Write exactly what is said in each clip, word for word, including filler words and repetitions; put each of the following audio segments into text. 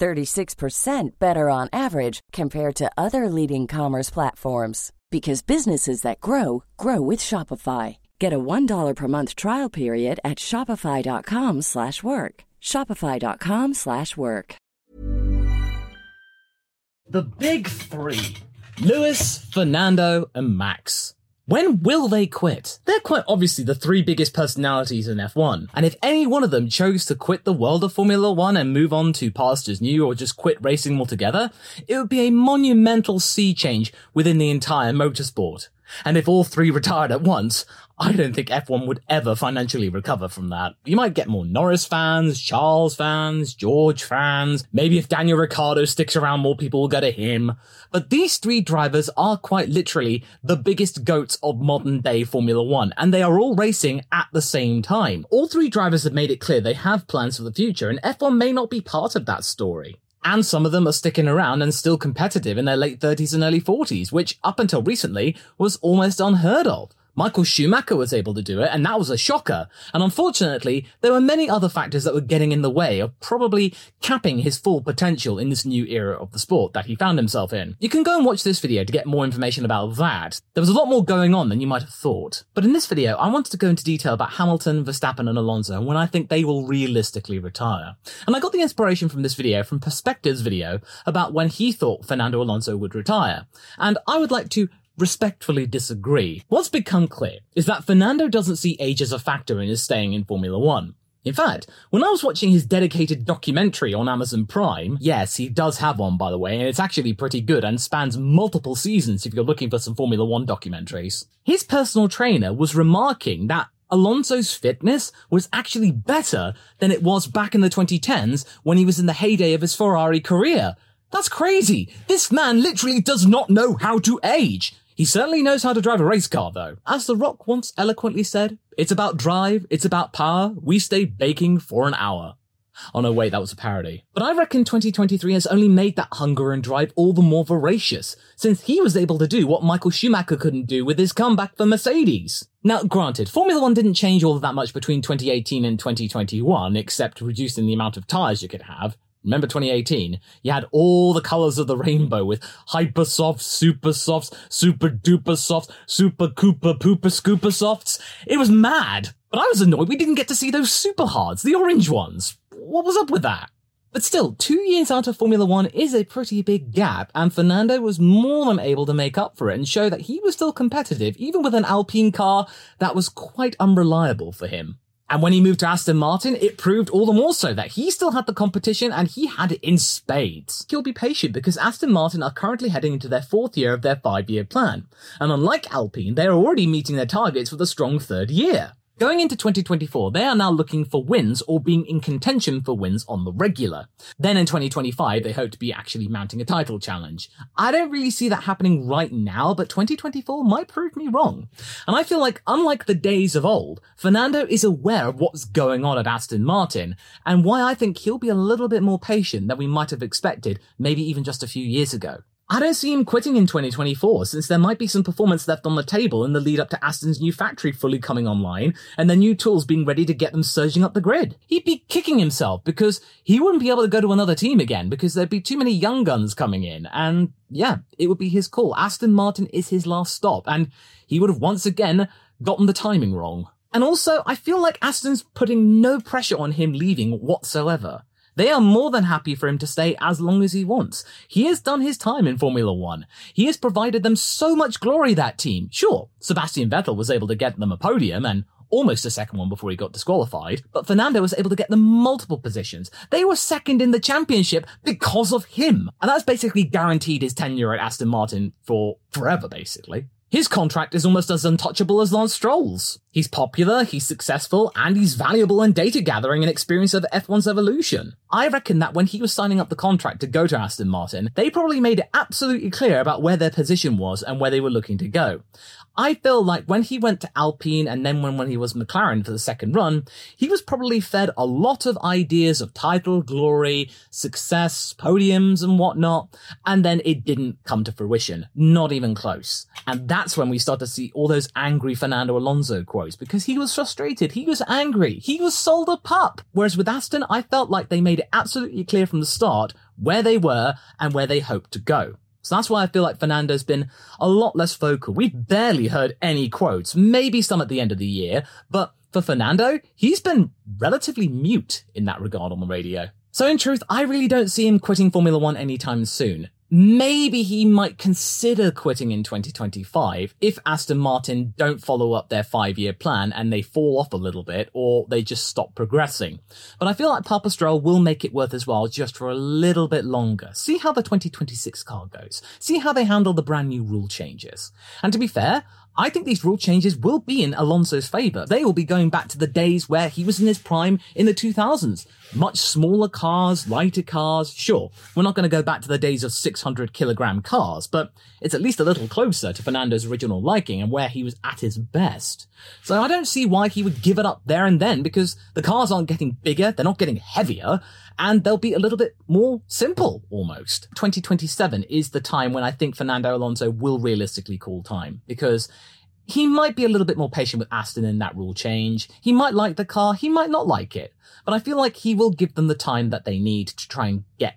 thirty-six percent better on average compared to other leading commerce platforms. Because businesses that grow, grow with Shopify. Get a one dollar per month trial period at shopify.com slash work. Shopify.com slash work. The big three. Lewis, Fernando, and Max. When will they quit? They're quite obviously the three biggest personalities in F one, and if any one of them chose to quit the world of Formula One and move on to pastures new or just quit racing altogether, it would be a monumental sea change within the entire motorsport. And if all three retired at once, I don't think F one would ever financially recover from that. You might get more Norris fans, Charles fans, George fans. Maybe if Daniel Ricciardo sticks around, more people will go to him. But these three drivers are quite literally the biggest goats of modern-day Formula One, and they are all racing at the same time. All three drivers have made it clear they have plans for the future, and F one may not be part of that story. And some of them are sticking around and still competitive in their late thirties and early forties, which up until recently was almost unheard of. Michael Schumacher was able to do it, and that was a shocker. And unfortunately, there were many other factors that were getting in the way of probably capping his full potential in this new era of the sport that he found himself in. You can go and watch this video to get more information about that. There was a lot more going on than you might have thought. But in this video, I wanted to go into detail about Hamilton, Verstappen, and Alonso and when I think they will realistically retire. And I got the inspiration from this video from Perspective's video about when he thought Fernando Alonso would retire. And I would like to respectfully disagree. What's become clear is that Fernando doesn't see age as a factor in his staying in Formula One. In fact, when I was watching his dedicated documentary on Amazon Prime, yes, he does have one, by the way, and it's actually pretty good and spans multiple seasons if you're looking for some Formula One documentaries. His personal trainer was remarking that Alonso's fitness was actually better than it was back in the twenty tens when he was in the heyday of his Ferrari career. That's crazy! This man literally does not know how to age! He certainly knows how to drive a race car, though. As The Rock once eloquently said, it's about drive, it's about power, we stay baking for an hour. Oh no, wait, that was a parody. But I reckon twenty twenty-three has only made that hunger and drive all the more voracious, since he was able to do what Michael Schumacher couldn't do with his comeback for Mercedes. Now, granted, Formula One didn't change all that much between twenty eighteen and twenty twenty-one, except reducing the amount of tyres you could have. Remember twenty eighteen? You had all the colours of the rainbow with hyper softs, super softs, super duper softs, super cooper pooper scooper softs. It was mad. But I was annoyed we didn't get to see those super hards, the orange ones. What was up with that? But still, two years out of Formula One is a pretty big gap, and Fernando was more than able to make up for it and show that he was still competitive, even with an Alpine car that was quite unreliable for him. And when he moved to Aston Martin, it proved all the more so that he still had the competition and he had it in spades. He'll be patient because Aston Martin are currently heading into their fourth year of their five-year plan. And unlike Alpine, they are already meeting their targets with a strong third year. Going into twenty twenty-four, they are now looking for wins or being in contention for wins on the regular. Then in twenty twenty-five, they hope to be actually mounting a title challenge. I don't really see that happening right now, but twenty twenty-four might prove me wrong. And I feel like, unlike the days of old, Fernando is aware of what's going on at Aston Martin, and why I think he'll be a little bit more patient than we might have expected, maybe even just a few years ago. I don't see him quitting in twenty twenty-four, since there might be some performance left on the table in the lead up to Aston's new factory fully coming online and their new tools being ready to get them surging up the grid. He'd be kicking himself because he wouldn't be able to go to another team again because there'd be too many young guns coming in, and yeah, it would be his call. Aston Martin is his last stop, and he would have once again gotten the timing wrong. And also, I feel like Aston's putting no pressure on him leaving whatsoever. They are more than happy for him to stay as long as he wants. He has done his time in Formula One. He has provided them so much glory, that team. Sure, Sebastian Vettel was able to get them a podium and almost a second one before he got disqualified, but Fernando was able to get them multiple positions. They were second in the championship because of him. And that's basically guaranteed his tenure at Aston Martin for forever, basically. His contract is almost as untouchable as Lance Stroll's. He's popular, he's successful, and he's valuable in data gathering and experience of F one's evolution. I reckon that when he was signing up the contract to go to Aston Martin, they probably made it absolutely clear about where their position was and where they were looking to go. I feel like when he went to Alpine and then when, when he was McLaren for the second run, he was probably fed a lot of ideas of title, glory, success, podiums and whatnot, and then it didn't come to fruition. Not even close. And that's when we start to see all those angry Fernando Alonso quotes, because he was frustrated, he was angry, he was sold a pup. Whereas with Aston, I felt like they made it absolutely clear from the start where they were and where they hoped to go. So that's why I feel like Fernando's been a lot less vocal. We've barely heard any quotes, maybe some at the end of the year, but for Fernando, he's been relatively mute in that regard on the radio. So in truth, I really don't see him quitting Formula One anytime soon. Maybe he might consider quitting in twenty twenty-five if Aston Martin don't follow up their five-year plan and they fall off a little bit or they just stop progressing. But I feel like Papa Stroll will make it worth his while just for a little bit longer. See how the twenty twenty-six car goes. See how they handle the brand new rule changes. And to be fair, I think these rule changes will be in Alonso's favour. They will be going back to the days where he was in his prime in the two thousands. Much smaller cars, lighter cars. Sure, we're not going to go back to the days of six hundred kilogram cars, but it's at least a little closer to Fernando's original liking and where he was at his best. So I don't see why he would give it up there and then, because the cars aren't getting bigger, they're not getting heavier, and they'll be a little bit more simple, almost. twenty twenty-seven is the time when I think Fernando Alonso will realistically call time, because he might be a little bit more patient with Aston in that rule change. He might like the car, he might not like it, but I feel like he will give them the time that they need to try and get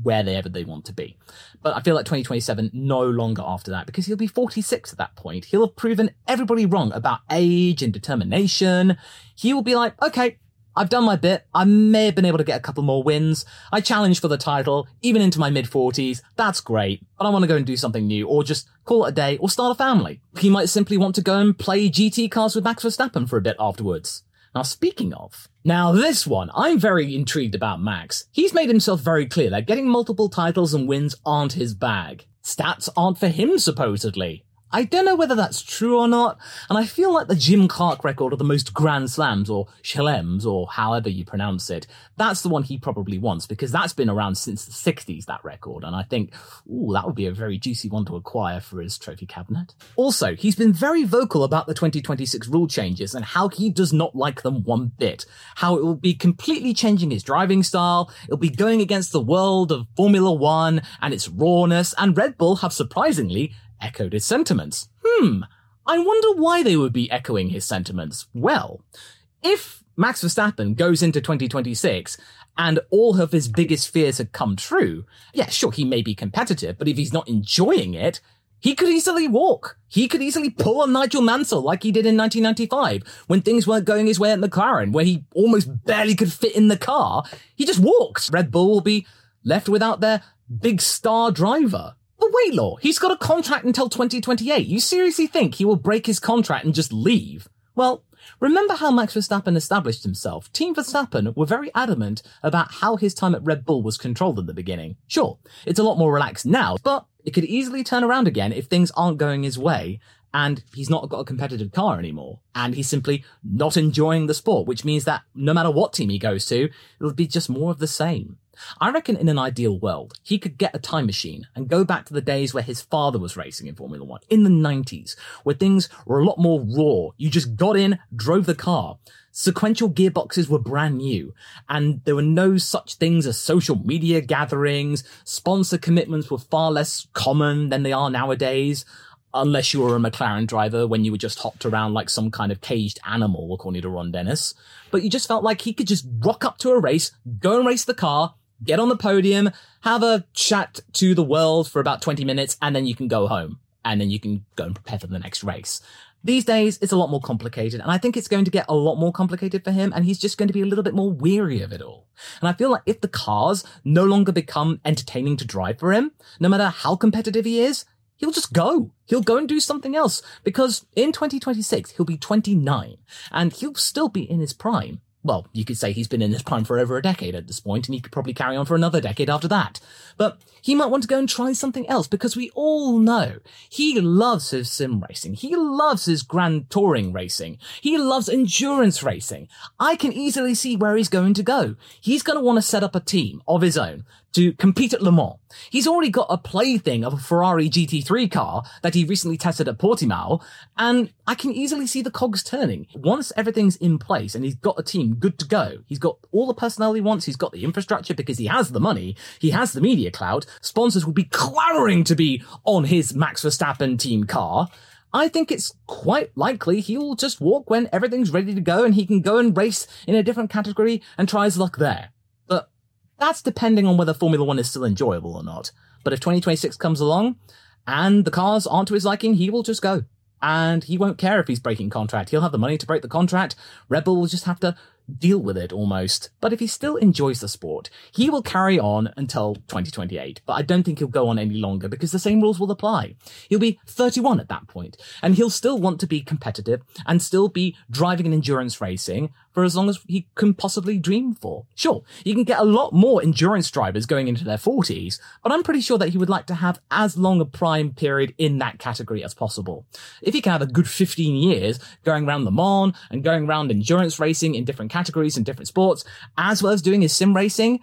wherever they want to be. But I feel like twenty twenty-seven, no longer after that, because he'll be forty-six at that point. He'll have proven everybody wrong about age and determination. He will be like, okay, I've done my bit. I may have been able to get a couple more wins. I challenged for the title, even into my mid-forties. That's great. But I want to go and do something new, or just call it a day, or start a family. He might simply want to go and play G T cars with Max Verstappen for a bit afterwards. Now, speaking of, now this one, I'm very intrigued about Max. He's made himself very clear that getting multiple titles and wins aren't his bag. Stats aren't for him, supposedly. I don't know whether that's true or not, and I feel like the Jim Clark record of the most Grand Slams, or Shalems, or however you pronounce it, that's the one he probably wants, because that's been around since the sixties, that record, and I think, ooh, that would be a very juicy one to acquire for his trophy cabinet. Also, he's been very vocal about the twenty twenty-six rule changes and how he does not like them one bit, how it will be completely changing his driving style, it'll be going against the world of Formula One and its rawness, and Red Bull have surprisingly echoed his sentiments. Hmm, I wonder why they would be echoing his sentiments. Well, if Max Verstappen goes into twenty twenty-six and all of his biggest fears had come true, yeah, sure, he may be competitive, but if he's not enjoying it, he could easily walk. He could easily pull on Nigel Mansell like he did in nineteen ninety-five when things weren't going his way at McLaren, where he almost barely could fit in the car. He just walked. Red Bull will be left without their big star driver. But wait, Law, he's got a contract until twenty twenty-eight. You seriously think he will break his contract and just leave? Well, remember how Max Verstappen established himself. Team Verstappen were very adamant about how his time at Red Bull was controlled at the beginning. Sure, it's a lot more relaxed now, but it could easily turn around again if things aren't going his way and he's not got a competitive car anymore and he's simply not enjoying the sport, which means that no matter what team he goes to, it'll be just more of the same. I reckon in an ideal world, he could get a time machine and go back to the days where his father was racing in Formula One, in the nineties, where things were a lot more raw. You just got in, drove the car. Sequential gearboxes were brand new, and there were no such things as social media gatherings. Sponsor commitments were far less common than they are nowadays, unless you were a McLaren driver when you were just hopped around like some kind of caged animal, according to Ron Dennis. But you just felt like he could just rock up to a race, go and race the car, get on the podium, have a chat to the world for about twenty minutes, and then you can go home. and then you can go and prepare for the next race. These days, it's a lot more complicated, and I think it's going to get a lot more complicated for him, and he's just going to be a little bit more weary of it all. And I feel like if the cars no longer become entertaining to drive for him, no matter how competitive he is, he'll just go. He'll go and do something else, because in twenty twenty-six, he'll be twenty-nine, and he'll still be in his prime. Well, you could say he's been in his prime for over a decade at this point, and he could probably carry on for another decade after that. But he might want to go and try something else, because we all know he loves his sim racing. He loves his grand touring racing. He loves endurance racing. I can easily see where he's going to go. He's going to want to set up a team of his own to compete at Le Mans. He's already got a plaything of a Ferrari G T three car that he recently tested at Portimao, and I can easily see the cogs turning. Once everything's in place and he's got a team good to go, he's got all the personnel he wants, he's got the infrastructure because he has the money, he has the media clout, sponsors will be clamoring to be on his Max Verstappen team car. I think it's quite likely he'll just walk when everything's ready to go and he can go and race in a different category and try his luck there. That's depending on whether Formula One is still enjoyable or not. But if twenty twenty-six comes along and the cars aren't to his liking, he will just go. And he won't care if he's breaking contract. He'll have the money to break the contract. Red Bull will just have to deal with it almost. But if he still enjoys the sport, he will carry on until twenty twenty-eight. But I don't think he'll go on any longer because the same rules will apply. He'll be thirty-one at that point, and he'll still want to be competitive and still be driving an endurance racing for as long as he can possibly dream for. Sure, you can get a lot more endurance drivers going into their forties, but I'm pretty sure that he would like to have as long a prime period in that category as possible. If he can have a good fifteen years going around Le Mans and going around endurance racing in different categories and different sports, as well as doing his sim racing,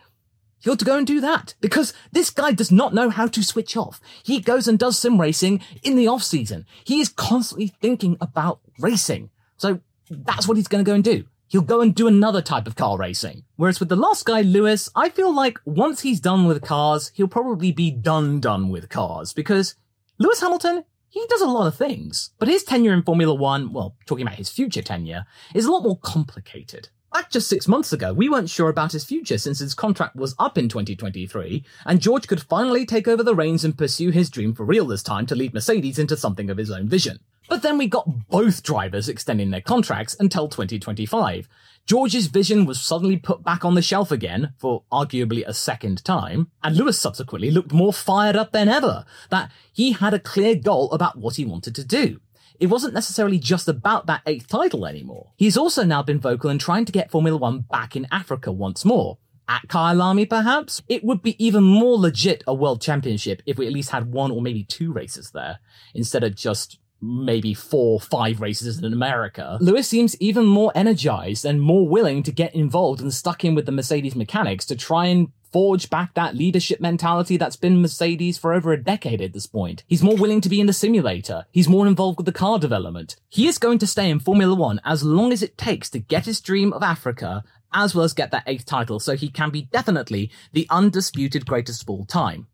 he ought to go and do that, because this guy does not know how to switch off. He goes and does sim racing in the off season. He is constantly thinking about racing. So that's what he's going to go and do. He'll go and do another type of car racing. Whereas with the last guy, Lewis, I feel like once he's done with cars, he'll probably be done done with cars, because Lewis Hamilton, he does a lot of things. But his tenure in Formula One, well, talking about his future tenure, is a lot more complicated. Back just six months ago, we weren't sure about his future since his contract was up in twenty twenty-three, and George could finally take over the reins and pursue his dream for real this time to lead Mercedes into something of his own vision. But then we got both drivers extending their contracts until twenty twenty-five. George's vision was suddenly put back on the shelf again, for arguably a second time, and Lewis subsequently looked more fired up than ever, that he had a clear goal about what he wanted to do. It wasn't necessarily just about that eighth title anymore. He's also now been vocal in trying to get Formula One back in Africa once more. At Kyalami, perhaps? It would be even more legit a world championship if we at least had one or maybe two races there, instead of just maybe four, five races in America. Lewis seems even more energized and more willing to get involved and stuck in with the Mercedes mechanics to try and forge back that leadership mentality that's been Mercedes for over a decade at this point. He's more willing to be in the simulator. He's more involved with the car development. He is going to stay in Formula One as long as it takes to get his dream of Africa, as well as get that eighth title, so he can be definitely the undisputed greatest of all time.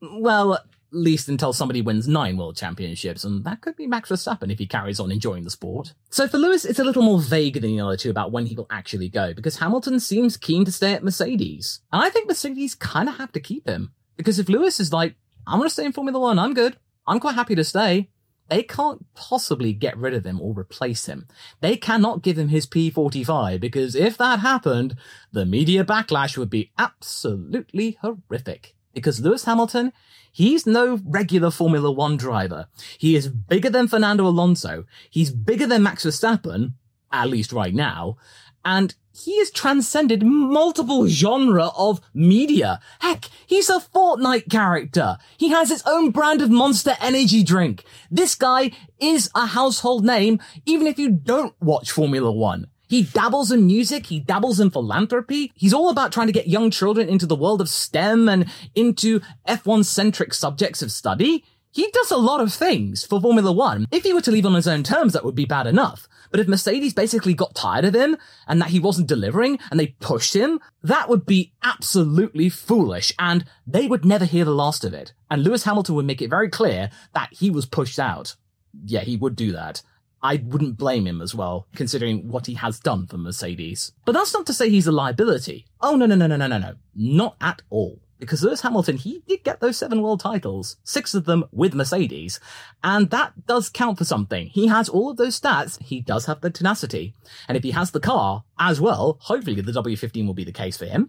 Well, least until somebody wins nine world championships, and that could be Max Verstappen if he carries on enjoying the sport. So for Lewis, it's a little more vague than the other two about when he will actually go, because Hamilton seems keen to stay at Mercedes. And I think Mercedes kind of have to keep him, because if Lewis is like, I'm going to stay in Formula One, I'm good, I'm quite happy to stay, they can't possibly get rid of him or replace him. They cannot give him his P forty-five, because if that happened, the media backlash would be absolutely horrific. Because Lewis Hamilton, he's no regular Formula One driver. He is bigger than Fernando Alonso. He's bigger than Max Verstappen, at least right now. And he has transcended multiple genre of media. Heck, he's a Fortnite character. He has his own brand of Monster Energy drink. This guy is a household name, even if you don't watch Formula One. He dabbles in music, he dabbles in philanthropy. He's all about trying to get young children into the world of STEM and into F one centric subjects of study. He does a lot of things for Formula One. If he were to leave on his own terms, that would be bad enough. But if Mercedes basically got tired of him and that he wasn't delivering and they pushed him, that would be absolutely foolish and they would never hear the last of it. And Lewis Hamilton would make it very clear that he was pushed out. Yeah, he would do that. I wouldn't blame him as well, considering what he has done for Mercedes. But that's not to say he's a liability. Oh, no, no, no, no, no, no, no. Not at all. because Lewis Hamilton, he did get those seven world titles, six of them with Mercedes, and that does count for something. He has all of those stats, he does have the tenacity, and if he has the car as well, hopefully the W fifteen will be the case for him,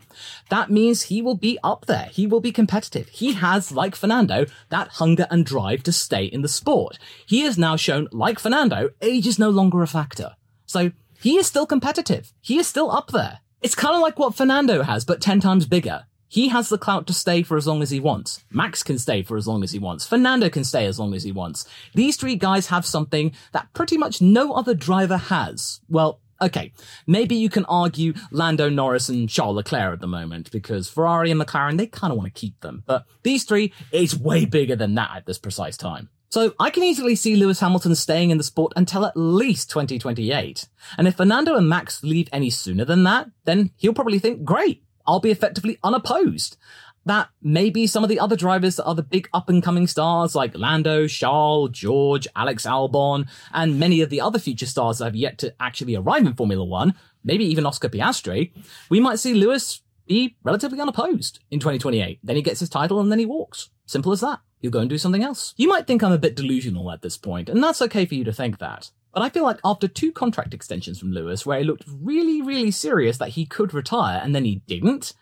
that means he will be up there, he will be competitive. He has, like Fernando, that hunger and drive to stay in the sport. He has now shown, like Fernando, age is no longer a factor. So he is still competitive, he is still up there. It's kind of like what Fernando has, but ten times bigger. He has the clout to stay for as long as he wants. Max can stay for as long as he wants. Fernando can stay as long as he wants. These three guys have something that pretty much no other driver has. Well, okay, maybe you can argue Lando Norris and Charles Leclerc at the moment, because Ferrari and McLaren, they kind of want to keep them. But these three, it's way bigger than that at this precise time. So I can easily see Lewis Hamilton staying in the sport until at least twenty twenty-eight. And if Fernando and Max leave any sooner than that, then he'll probably think, great, I'll be effectively unopposed. That maybe some of the other drivers that are the big up-and-coming stars like Lando, Charles, George, Alex Albon, and many of the other future stars that have yet to actually arrive in Formula One, maybe even Oscar Piastri, we might see Lewis be relatively unopposed in twenty twenty-eight. Then he gets his title and then he walks. Simple as that. He'll go and do something else. You might think I'm a bit delusional at this point, and that's okay for you to think that. But I feel like after two contract extensions from Lewis, where it looked really, really serious that he could retire and then he didn't,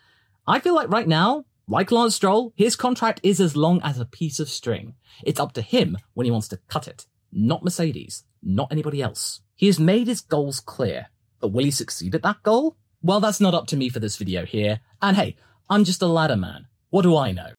I feel like right now, like Lance Stroll, his contract is as long as a piece of string. It's up to him when he wants to cut it. Not Mercedes. Not anybody else. He has made his goals clear. But will he succeed at that goal? Well, that's not up to me for this video here. And hey, I'm just a ladder man. What do I know?